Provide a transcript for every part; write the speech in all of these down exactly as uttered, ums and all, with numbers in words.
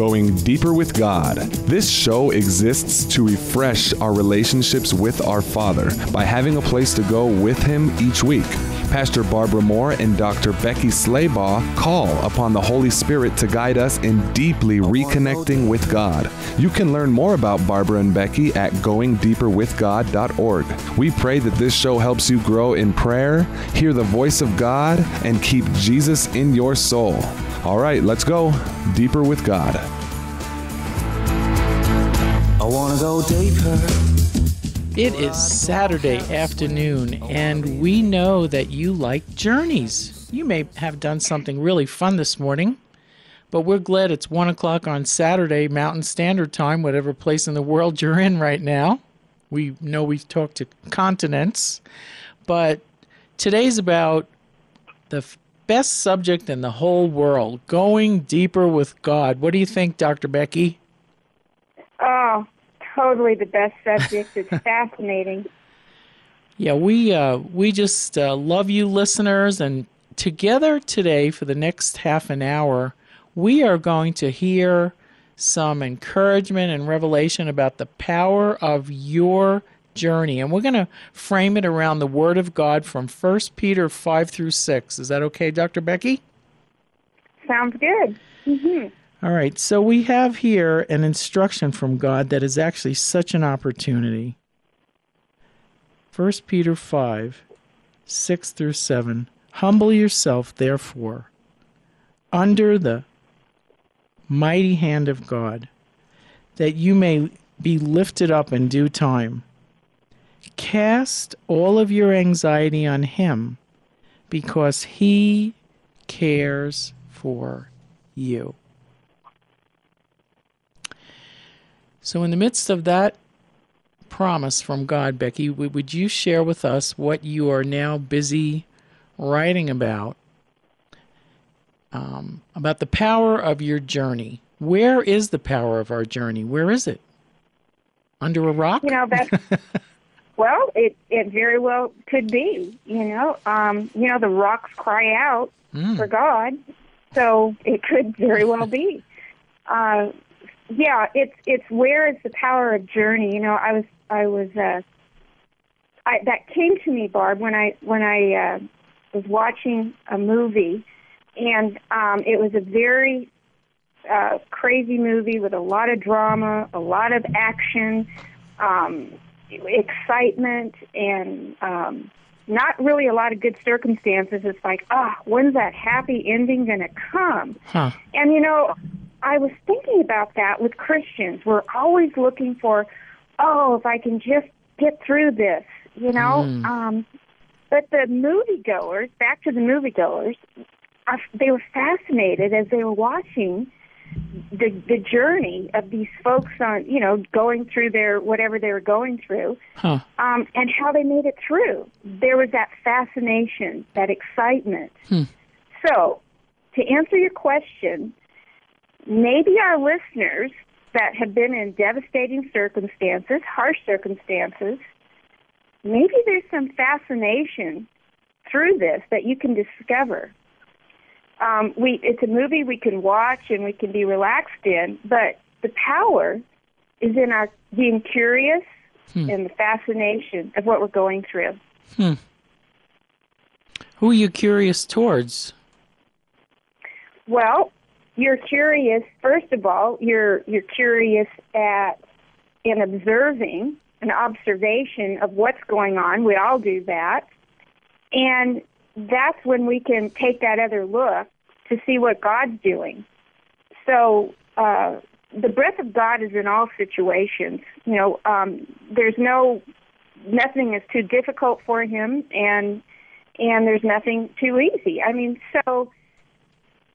Going Deeper with God. This show exists to refresh our relationships with our Father by having a place to go with Him each week. Pastor Barbara Moore and Doctor Becky Slaybaugh call upon the Holy Spirit to guide us in deeply reconnecting with God. You can learn more about Barbara and Becky at going deeper with god dot org. We pray that this show helps you grow in prayer, hear the voice of God, and keep Jesus in your soul. All right, let's go deeper with God. I want to go deeper. It is Saturday afternoon, and we know that you like journeys. You may have done something really fun this morning, but we're glad it's one o'clock on Saturday, Mountain Standard Time, whatever place in the world you're in right now. We know we've talked to continents, but today's about the best subject in the whole world, going deeper with God. What do you think, Doctor Becky? Oh. Totally the best subject. It's fascinating. Yeah, we uh, we just uh, love you listeners. And together today for the next half an hour, we are going to hear some encouragement and revelation about the power of your journey. And we're going to frame it around the Word of God from First Peter five through six. Is that okay, Doctor Becky? Sounds good. Mm-hmm. All right, so we have here an instruction from God that is actually such an opportunity. First Peter five, six through seven. Humble yourself, therefore, under the mighty hand of God, that you may be lifted up in due time. Cast all of your anxiety on Him, because He cares for you. So in the midst of that promise from God, Becky, would you share with us what you are now busy writing about, um, about the power of your journey? Where is the power of our journey? Where is it? Under a rock? You know, that's, well, it, it very well could be, you know. Um, you know, the rocks cry out mm. for God, so it could very well be. Uh Yeah, it's it's where is the power of journey? You know, I was I was uh, I, that came to me, Barb, when I when I uh, was watching a movie, and um, it was a very uh, crazy movie with a lot of drama, a lot of action, um, excitement, and um, not really a lot of good circumstances. It's like, ah, oh, when's that happy ending going to come? Huh. And you know, I was thinking about that with Christians. We're always looking for, oh, if I can just get through this, you know. Mm. Um, but the moviegoers, back to the moviegoers, uh, they were fascinated as they were watching the the journey of these folks on, you know, going through their whatever they were going through, huh. um, and how they made it through. There was that fascination, that excitement. Hmm. So, to answer your question, maybe our listeners that have been in devastating circumstances, harsh circumstances, maybe there's some fascination through this that you can discover. Um, we, it's a movie we can watch and we can be relaxed in, but the power is in our being curious hmm. and the fascination of what we're going through. Hmm. Who are you curious towards? Well, you're curious, first of all, you're you're curious at in observing, an observation of what's going on. We all do that. And that's when we can take that other look to see what God's doing. So uh, the breath of God is in all situations. You know, um, there's no, nothing is too difficult for Him, and and there's nothing too easy. I mean, so...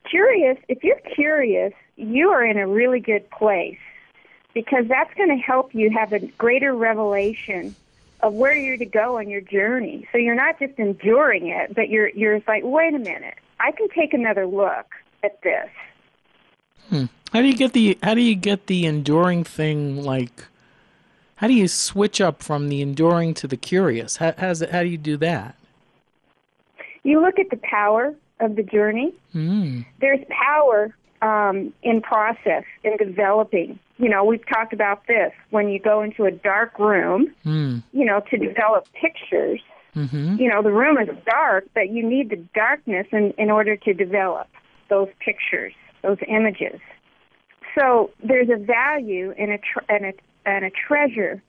Curious, if you're curious, you are in a really good place, because that's going to help you have a greater revelation of where you're to go on your journey. So you're not just enduring it, but you're you're like, wait a minute, I can take another look at this. Hmm. How do you get the how do you get the enduring thing? Like, how do you switch up from the enduring to the curious? How how's it, how do you do that? You look at the power of the journey. Mm. There's power um, in process, in developing. You know, we've talked about this. When you go into a dark room, mm. you know, to develop pictures, mm-hmm. you know, the room is dark, but you need the darkness in, in order to develop those pictures, those images. So there's a value and a, tre- and a, and a treasure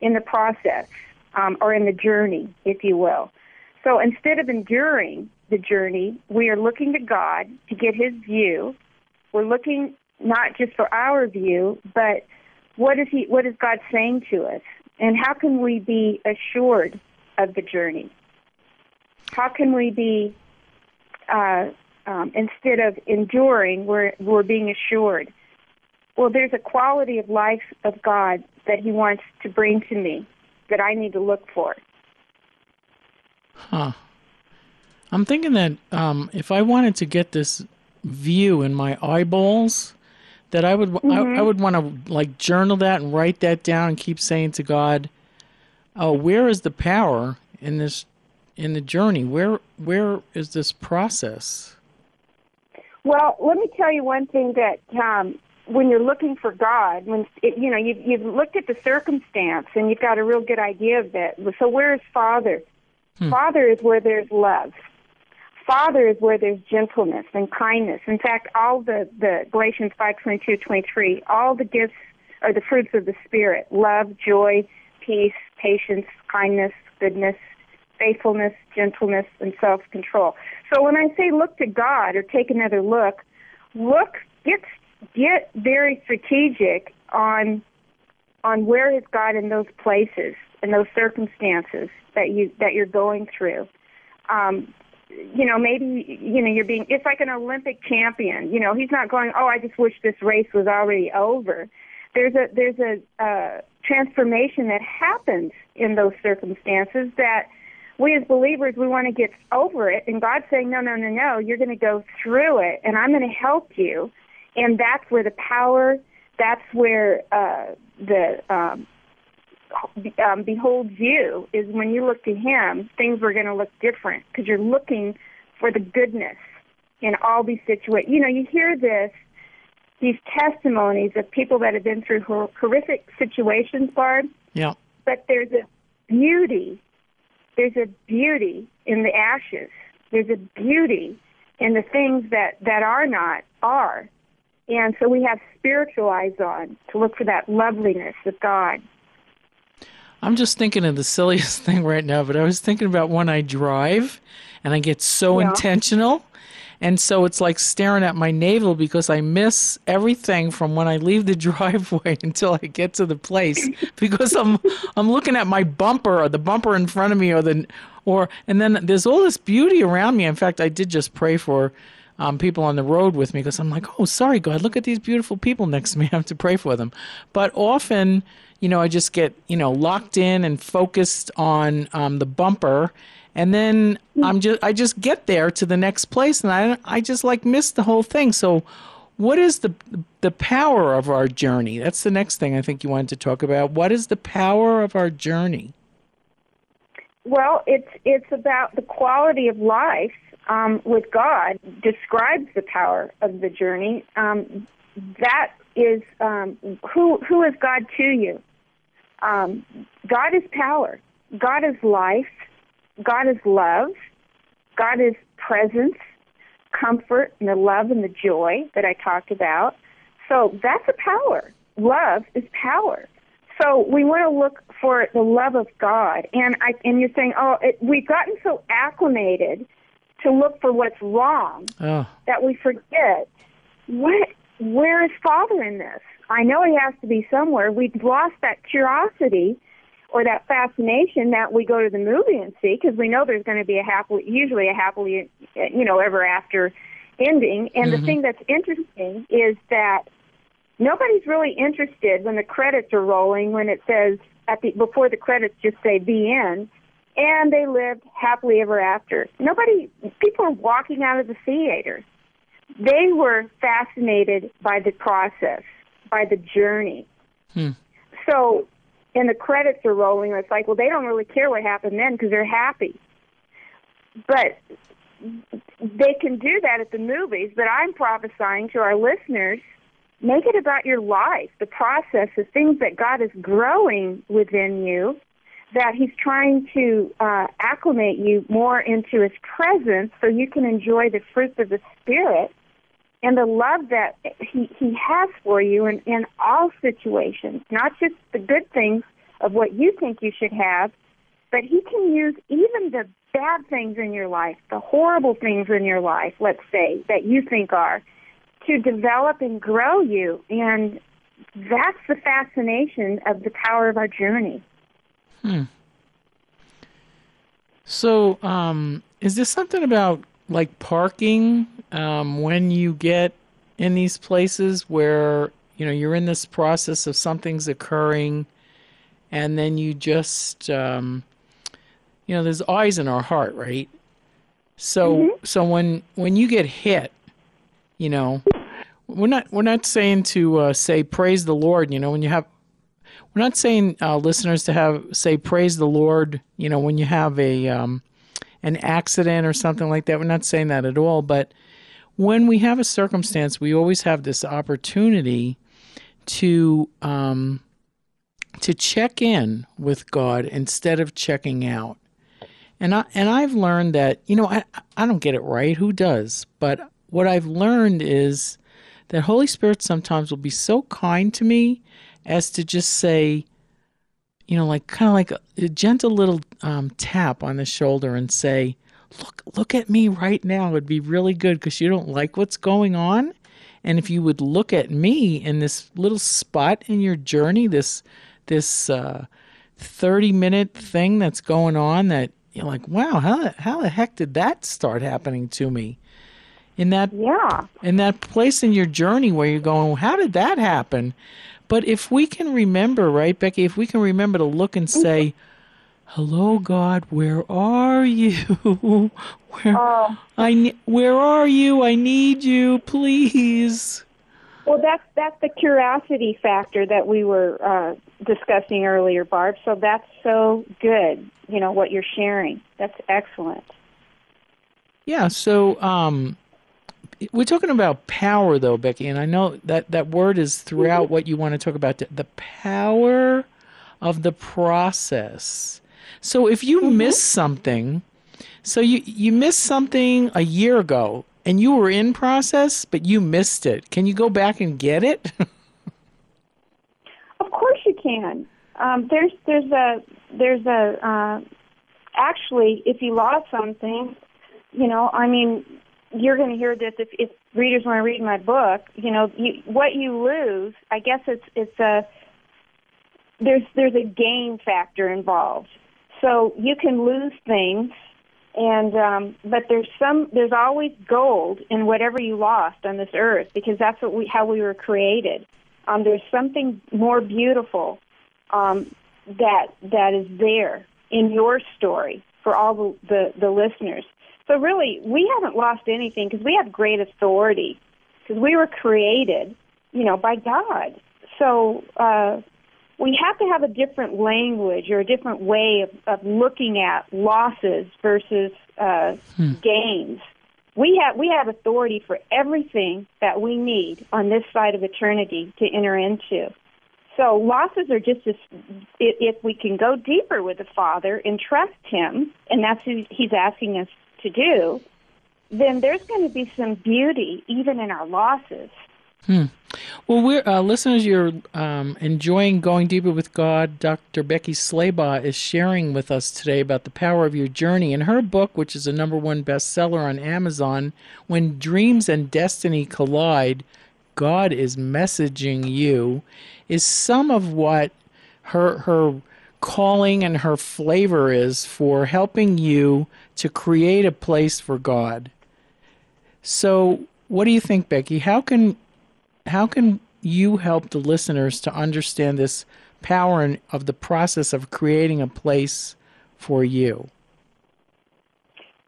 in the process, um, or in the journey, if you will. So instead of enduring the journey, we are looking to God to get his view. We're looking not just for our view, but what is he? What is God saying to us? And how can we be assured of the journey? How can we be, uh, um, instead of enduring, we're, we're being assured? Well, there's a quality of life of God that he wants to bring to me that I need to look for. Huh. I'm thinking that um, if I wanted to get this view in my eyeballs, that I would mm-hmm. I, I would want to like journal that and write that down and keep saying to God, "Oh, where is the power in this in the journey? Where where is this process?" Well, let me tell you one thing that um, when you're looking for God, when it, you know you've, you've looked at the circumstance and you've got a real good idea of it. So where is Father? Hmm. Father is where there's love. Father is where there's gentleness and kindness. In fact, all the, the Galatians five twenty-two, twenty-three, all the gifts are the fruits of the Spirit: love, joy, peace, patience, kindness, goodness, faithfulness, gentleness, and self-control. So when I say look to God or take another look, look, get, get very strategic on on where is God in those places, in those circumstances that you that you're going through. Um, you know, maybe, you know, you're being, it's like an Olympic champion. You know, he's not going, oh, I just wish this race was already over. There's a, there's a uh, transformation that happens in those circumstances that we as believers, we want to get over it. And God's saying, no, no, no, no, you're going to go through it and I'm going to help you. And that's where the power, that's where uh, the, um, Um, behold you is when you look to him, things are going to look different because you're looking for the goodness in all these situations. You know, you hear this, these testimonies of people that have been through hor- horrific situations, Barb. Yeah. But there's a beauty. There's a beauty in the ashes. There's a beauty in the things that, that are not are. And so we have spiritual eyes on to look for that loveliness of God. I'm just thinking of the silliest thing right now, but I was thinking about when I drive and I get so yeah. intentional. And so it's like staring at my navel because I miss everything from when I leave the driveway until I get to the place because I'm I'm looking at my bumper or the bumper in front of me or the or and then there's all this beauty around me. In fact, I did just pray for Um, people on the road with me because I'm like, oh, sorry, God, look at these beautiful people next to me. I have to pray for them. But often, you know, I just get, you know, locked in and focused on um, the bumper. And then I'm just, I just get there to the next place and I, I just like miss the whole thing. So what is the, the power of our journey? That's the next thing I think you wanted to talk about. What is the power of our journey? Well, it's, it's about the quality of life. Um, with God describes the power of the journey. Um, that is, um, who who is God to you? Um, God is power. God is life. God is love. God is presence, comfort, and the love and the joy that I talked about. So that's a power. Love is power. So we want to look for the love of God. And I and you're saying, oh, it, we've gotten so acclimated to look for what's wrong, oh. that we forget, what, where is Father in this? I know he has to be somewhere. We've lost that curiosity or that fascination that we go to the movie and see because we know there's going to be a happily, usually a happily, you know, ever after ending. And mm-hmm. the thing that's interesting is that nobody's really interested when the credits are rolling, when it says, at the before the credits just say, the end. And they lived happily ever after. Nobody, people were walking out of the theater. They were fascinated by the process, by the journey. Hmm. So, and the credits are rolling. It's like, well, they don't really care what happened then because they're happy. But they can do that at the movies, but I'm prophesying to our listeners, make it about your life, the process, the things that God is growing within you, that he's trying to uh, acclimate you more into his presence so you can enjoy the fruits of the Spirit and the love that he, he has for you in, in all situations, not just the good things of what you think you should have, but he can use even the bad things in your life, the horrible things in your life, let's say, that you think are, to develop and grow you. And that's the fascination of the power of our journey. Hmm. So, um, is this something about, like, parking um, when you get in these places where, you know, you're in this process of something's occurring and then you just, um, you know, there's eyes in our heart, right? So, mm-hmm. so when, when you get hit, you know, we're not, we're not saying to uh, say, praise the Lord, you know, when you have, we're not saying uh, listeners to have say praise the Lord, you know, when you have a um, an accident or something like that. We're not saying that at all. But when we have a circumstance, we always have this opportunity to um, to check in with God instead of checking out. And I and I've learned that, you know, I I don't get it right. Who does? But what I've learned is that Holy Spirit sometimes will be so kind to me as to just say, you know, like kind of like a, a gentle little um, tap on the shoulder and say, look, look at me right now. It would be really good because you don't like what's going on. And if you would look at me in this little spot in your journey, this this uh, thirty-minute thing that's going on that you're like, wow, how, how the heck did that start happening to me? In that, yeah. in that place in your journey where you're going, well, how did that happen? But if we can remember, right, Becky, if we can remember to look and say, hello, God, where are you? where, uh, I ne- where are you? I need you, please. Well, that's, that's the curiosity factor that we were uh, discussing earlier, Barb. So that's so good, you know, what you're sharing. That's excellent. Yeah, so um, we're talking about power, though, Becky, and I know that that word is throughout what you want to talk about, the power of the process. So if you mm-hmm. miss something, so you, you missed something a year ago, and you were in process, but you missed it. Can you go back and get it? Of course you can. Um, there's, there's a, there's a uh, actually, if you lost something, you know, I mean, you're going to hear this if, if readers want to read my book. You know, you, what you lose, I guess it's it's a there's there's a gain factor involved. So you can lose things, and um, but there's some there's always gold in whatever you lost on this earth, because that's what we how we were created. Um, there's something more beautiful um, that that is there in your story for all the the, the listeners. So really, we haven't lost anything because we have great authority, because we were created, you know, by God. So uh, we have to have a different language or a different way of, of looking at losses versus uh, hmm. gains. We have we have authority for everything that we need on this side of eternity to enter into. So losses are just as, if we can go deeper with the Father and trust Him, and that's who He's asking us to do, then there's going to be some beauty even in our losses. Hmm. Well, we're uh, listeners, you're um, enjoying Going Deeper with God. Doctor Becky Slaybaugh is sharing with us today about the power of your journey. In her book, which is a number one bestseller on Amazon, When Dreams and Destiny Collide, God is Messaging You, is some of what her her calling and her flavor is for helping you to create a place for God. So what do you think, Becky? How can how can you help the listeners to understand this power in, of the process of creating a place for you?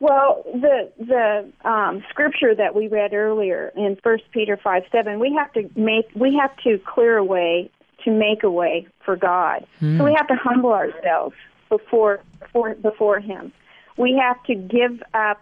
Well, the the um, scripture that we read earlier in First Peter five seven, we have to make we have to clear away to make a way for God. Hmm. So we have to humble ourselves before, before before Him. We have to give up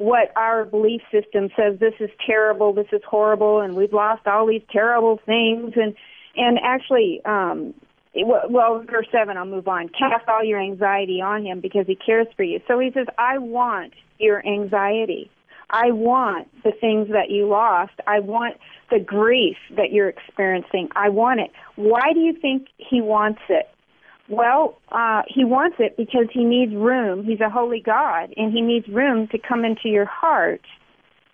what our belief system says, this is terrible, this is horrible, and we've lost all these terrible things. And and actually, um, it, well, verse seven, I'll move on. Cast all your anxiety on him because he cares for you. So he says, I want your anxiety. I want the things that you lost. I want the grief that you're experiencing. I want it. Why do you think he wants it? Well, uh, he wants it because he needs room. He's a holy God, and he needs room to come into your heart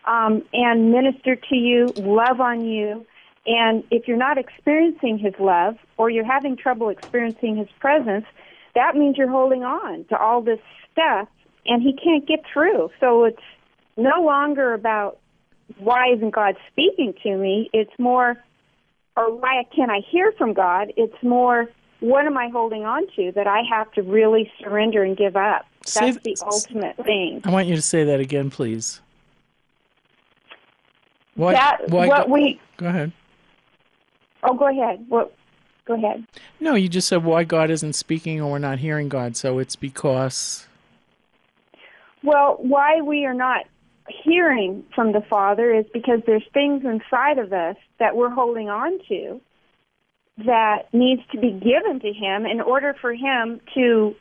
um, and minister to you, love on you. And if you're not experiencing his love or you're having trouble experiencing his presence, that means you're holding on to all this stuff, and he can't get through. So it's no longer about why isn't God speaking to me. It's more, or why can't I hear from God? It's more, what am I holding on to that I have to really surrender and give up? That's Save, the ultimate thing. I want you to say that again, please. Why, that, why, what go, we, go ahead. Oh, go ahead. What, go ahead. No, you just said why God isn't speaking or we're not hearing God. So it's because... Well, why we are not hearing from the Father is because there's things inside of us that we're holding on to that needs to be given to him in order for him to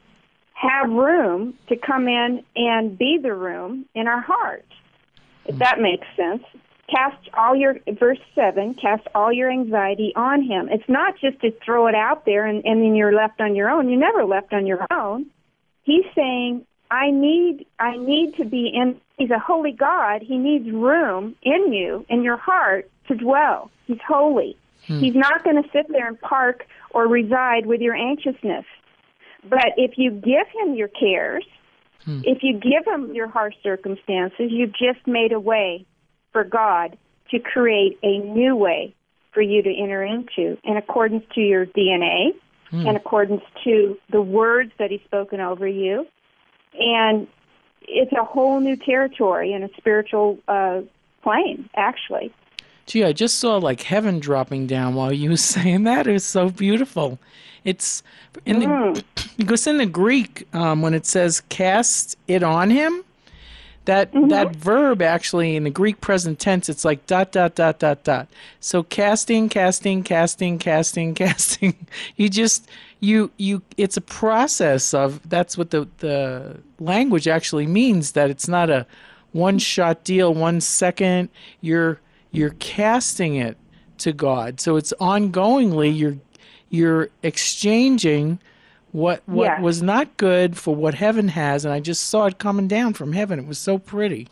have room to come in and be the room in our heart, if that makes sense. Cast all your, verse seven, cast all your anxiety on him. It's not just to throw it out there and, and then you're left on your own. You're never left on your own. He's saying, I need I need to be in, he's a holy God. He needs room in you, in your heart, to dwell. He's holy. Hmm. He's not going to sit there and park or reside with your anxiousness. But if you give him your cares, hmm. if you give him your harsh circumstances, you've just made a way for God to create a new way for you to enter into in accordance to your D N A, hmm. in accordance to the words that he's spoken over you. And it's a whole new territory and a spiritual uh, plane, actually. Gee, I just saw like heaven dropping down while you were saying that. It was so beautiful. It's in the, mm. because in the Greek, um, when it says cast it on him, that mm-hmm. that verb actually in the Greek present tense, it's like dot, dot, dot, dot, dot. So casting, casting, casting, casting, casting. You just... You, you, it's a process of, that's what the, the language actually means, that it's not a one-shot deal, one second, you're, you're casting it to God. So it's ongoingly, you're, you're exchanging what, what yeah. was not good for what heaven has, and I just saw it coming down from heaven. It was so pretty.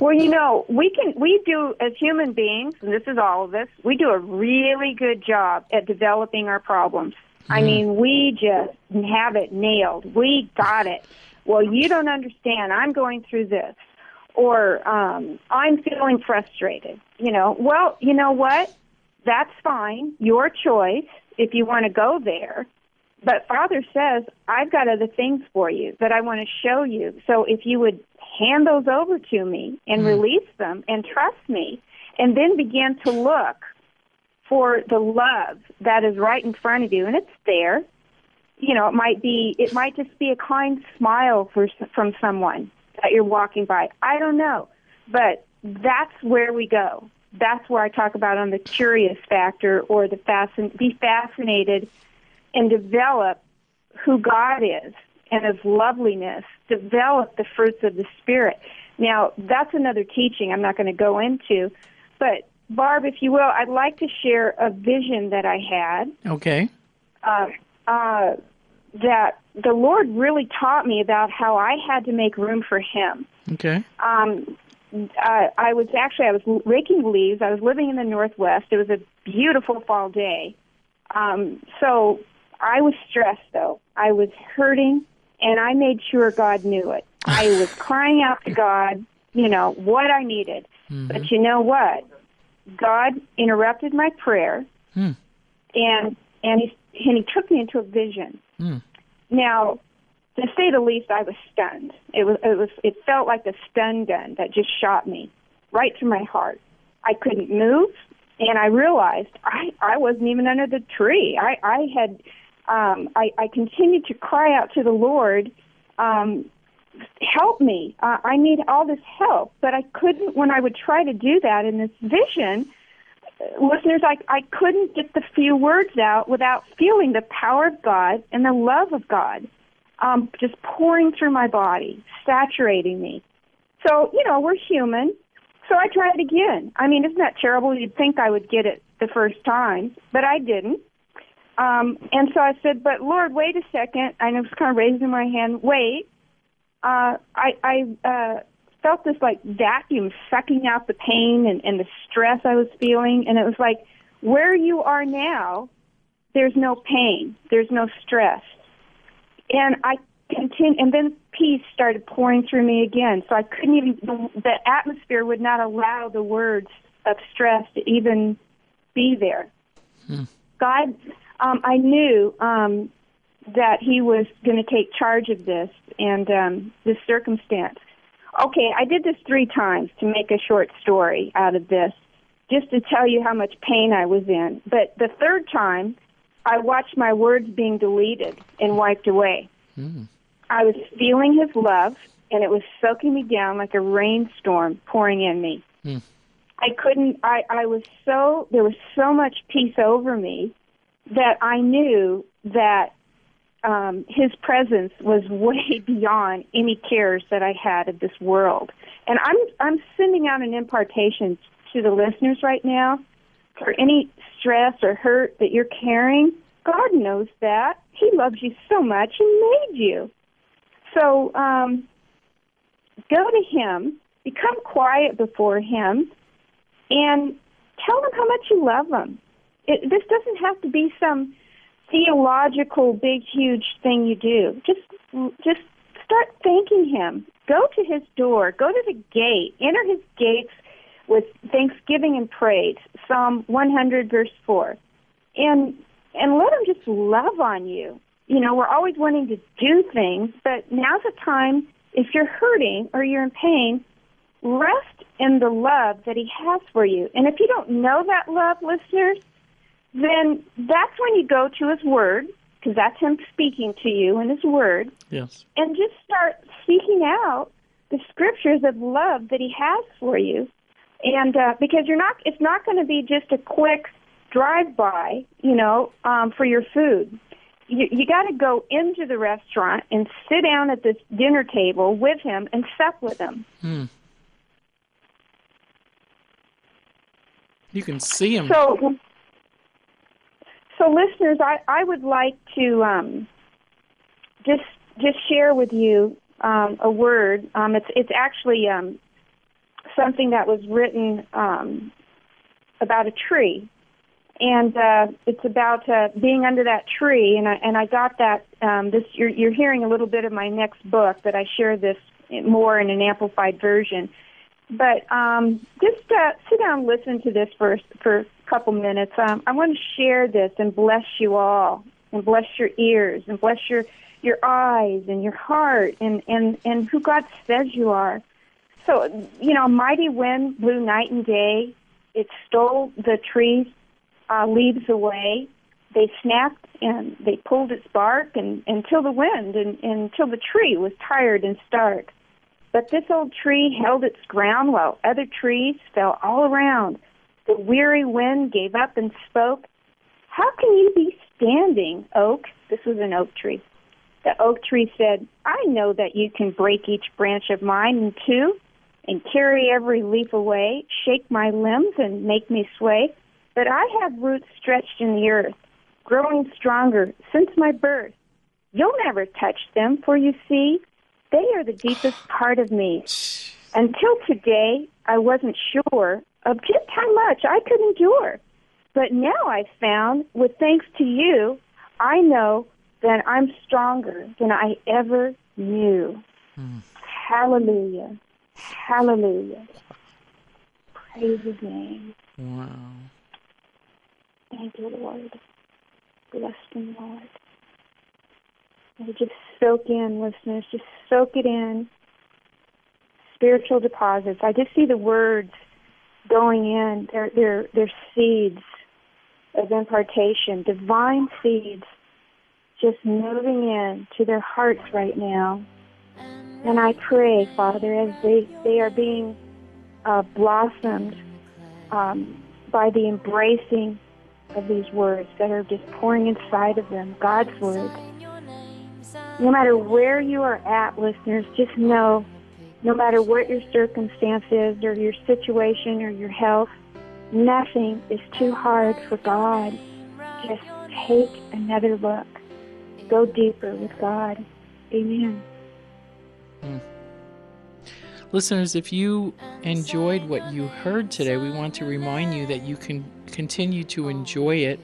Well, you know, we can we do as human beings, and this is all of us, we do a really good job at developing our problems. Mm-hmm. I mean, we just have it nailed. We got it. Well, you don't understand. I'm going through this, or um, I'm feeling frustrated. You know, well, you know what? That's fine. Your choice if you want to go there. But Father says, I've got other things for you that I want to show you. So if you would hand those over to me and mm. release them and trust me, and then begin to look for the love that is right in front of you, and it's there. You know, it might be, it might just be a kind smile for, from someone that you're walking by. I don't know, but that's where we go. That's where I talk about on the curious factor, or the fascin- be fascinated and develop who God is and his loveliness, develop the fruits of the Spirit. Now, that's another teaching I'm not going to go into, but Barb, if you will, I'd like to share a vision that I had. Okay. Uh, uh, that the Lord really taught me about how I had to make room for him. Okay. Um, I, I was actually, I was raking leaves. I was living in the Northwest. It was a beautiful fall day. Um, so I was stressed, though. I was hurting, and I made sure God knew it. I was crying out to God, you know, what I needed. Mm-hmm. But you know what? God interrupted my prayer, mm. and and he, and he took me into a vision. Mm. Now, to say the least, I was stunned. It was it was it felt like a stun gun that just shot me right through my heart. I couldn't move. And I realized I, I wasn't even under the tree. I, I had, um, I, I continued to cry out to the Lord, um, help me. Uh, I need all this help. But I couldn't, when I would try to do that in this vision, listeners, I, I couldn't get the few words out without feeling the power of God and the love of God um, just pouring through my body, saturating me. So, you know, we're human. So I tried again. I mean, isn't that terrible? You'd think I would get it the first time, but I didn't. Um, and so I said, but Lord, wait a second. And I was kind of raising my hand. Wait. Uh, I, I uh, felt this, like, vacuum sucking out the pain and, and the stress I was feeling. And it was like, where you are now, there's no pain. There's no stress. And I continued, and then peace started pouring through me again. So I couldn't even, the, the atmosphere would not allow the words of stress to even be there. Hmm. God, um, I knew um, that he was going to take charge of this and um, this circumstance. Okay, I did this three times to make a short story out of this, just to tell you how much pain I was in. But the third time, I watched my words being deleted and wiped away. Hmm. I was feeling his love, and it was soaking me down like a rainstorm pouring in me. Mm. I couldn't, I, I was so, there was so much peace over me that I knew that um, his presence was way beyond any cares that I had of this world. And I'm, I'm sending out an impartation to the listeners right now. For any stress or hurt that you're carrying, God knows that. He loves you so much. He made you. So um, go to him, become quiet before him, and tell him how much you love him. It, this doesn't have to be some theological, big, huge thing you do. Just just start thanking him. Go to his door. Go to the gate. Enter his gates with thanksgiving and praise, Psalm one hundred, verse four. And, and let him just love on you. You know, we're always wanting to do things, but now's the time, if you're hurting or you're in pain, rest in the love that he has for you. And if you don't know that love, listeners, then that's when you go to his word, because that's him speaking to you in his word. Yes. And just start seeking out the scriptures of love that he has for you. And uh, because you're not, it's not going to be just a quick drive-by, you know, um, for your food. You, you got to go into the restaurant and sit down at this dinner table with him and sup with him. Hmm. You can see him. So, so listeners, I, I would like to um, just just share with you um, a word. Um, it's it's actually um, something that was written um, about a tree. And uh, it's about uh, being under that tree, and I and I got that. Um, this you're, you're hearing a little bit of my next book, but I share this more in an amplified version. But um, just uh, sit down, and listen to this for for a couple minutes. Um, I want to share this and bless you all, and bless your ears, and bless your your eyes and your heart, and and and who God says you are. So you know, a mighty wind blew night and day. It stole the trees. Uh, leaves away, they snapped and they pulled its bark and until the wind and, and until the tree was tired and stark. But this old tree held its ground while other trees fell all around. The weary wind gave up and spoke, "How can you be standing, oak?" This was an oak tree. The oak tree said, "I know that you can break each branch of mine in two and carry every leaf away, shake my limbs and make me sway. But I have roots stretched in the earth, growing stronger since my birth. You'll never touch them, for you see, they are the deepest part of me. Until today, I wasn't sure of just how much I could endure. But now I've found, with thanks to you, I know that I'm stronger than I ever knew." Mm. Hallelujah. Hallelujah. Praise his name. Wow. Thank you, Lord. Bless them, Lord. And just soak in, listeners. Just soak it in. Spiritual deposits. I just see the words going in. They're, they're, they're seeds of impartation, divine seeds just moving in to their hearts right now. And I pray, Father, as they, they are being uh, blossomed um, by the embracing of these words that are just pouring inside of them, God's words. No matter where you are at, listeners, just know, no matter what your circumstance is or your situation or your health, nothing is too hard for God. Just take another look. Go deeper with God. Amen. Mm. Listeners, if you enjoyed what you heard today, we want to remind you that you can continue to enjoy it.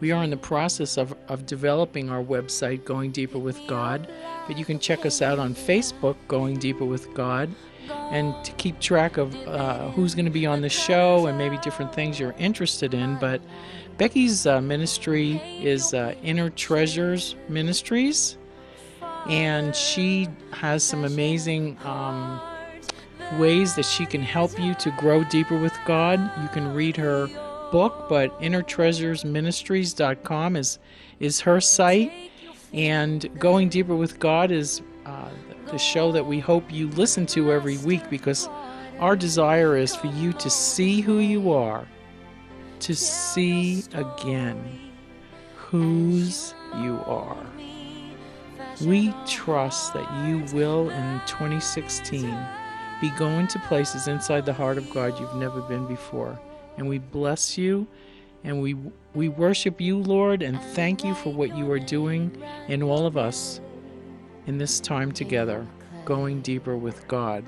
We are in the process of, of developing our website, Going Deeper with God, but you can check us out on Facebook, Going Deeper with God, and to keep track of uh, who's going to be on the show and maybe different things you're interested in. But Becky's uh, ministry is uh, Inner Treasures Ministries, and she has some amazing um, ways that she can help you to grow deeper with God. You can read her book, but inner treasures ministries dot com is is her site, and Going Deeper with God is uh, the show that we hope you listen to every week, because our desire is for you to see who you are, to see again whose you are. We trust that you will in twenty sixteen be going to places inside the heart of God you've never been before. And we bless you, and we we worship you, Lord, and thank you for what you are doing in all of us in this time together, going deeper with God.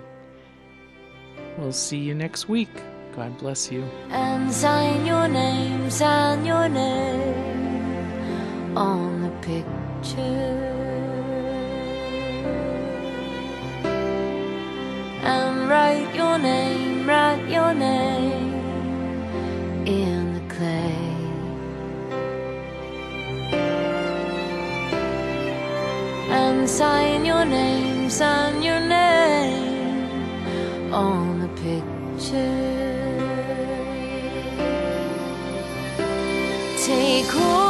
We'll see you next week. God bless you. And sign your name, sign your name on the picture. And write your name, write your name in the clay, and sign your name, sign your name on the picture. Take hold.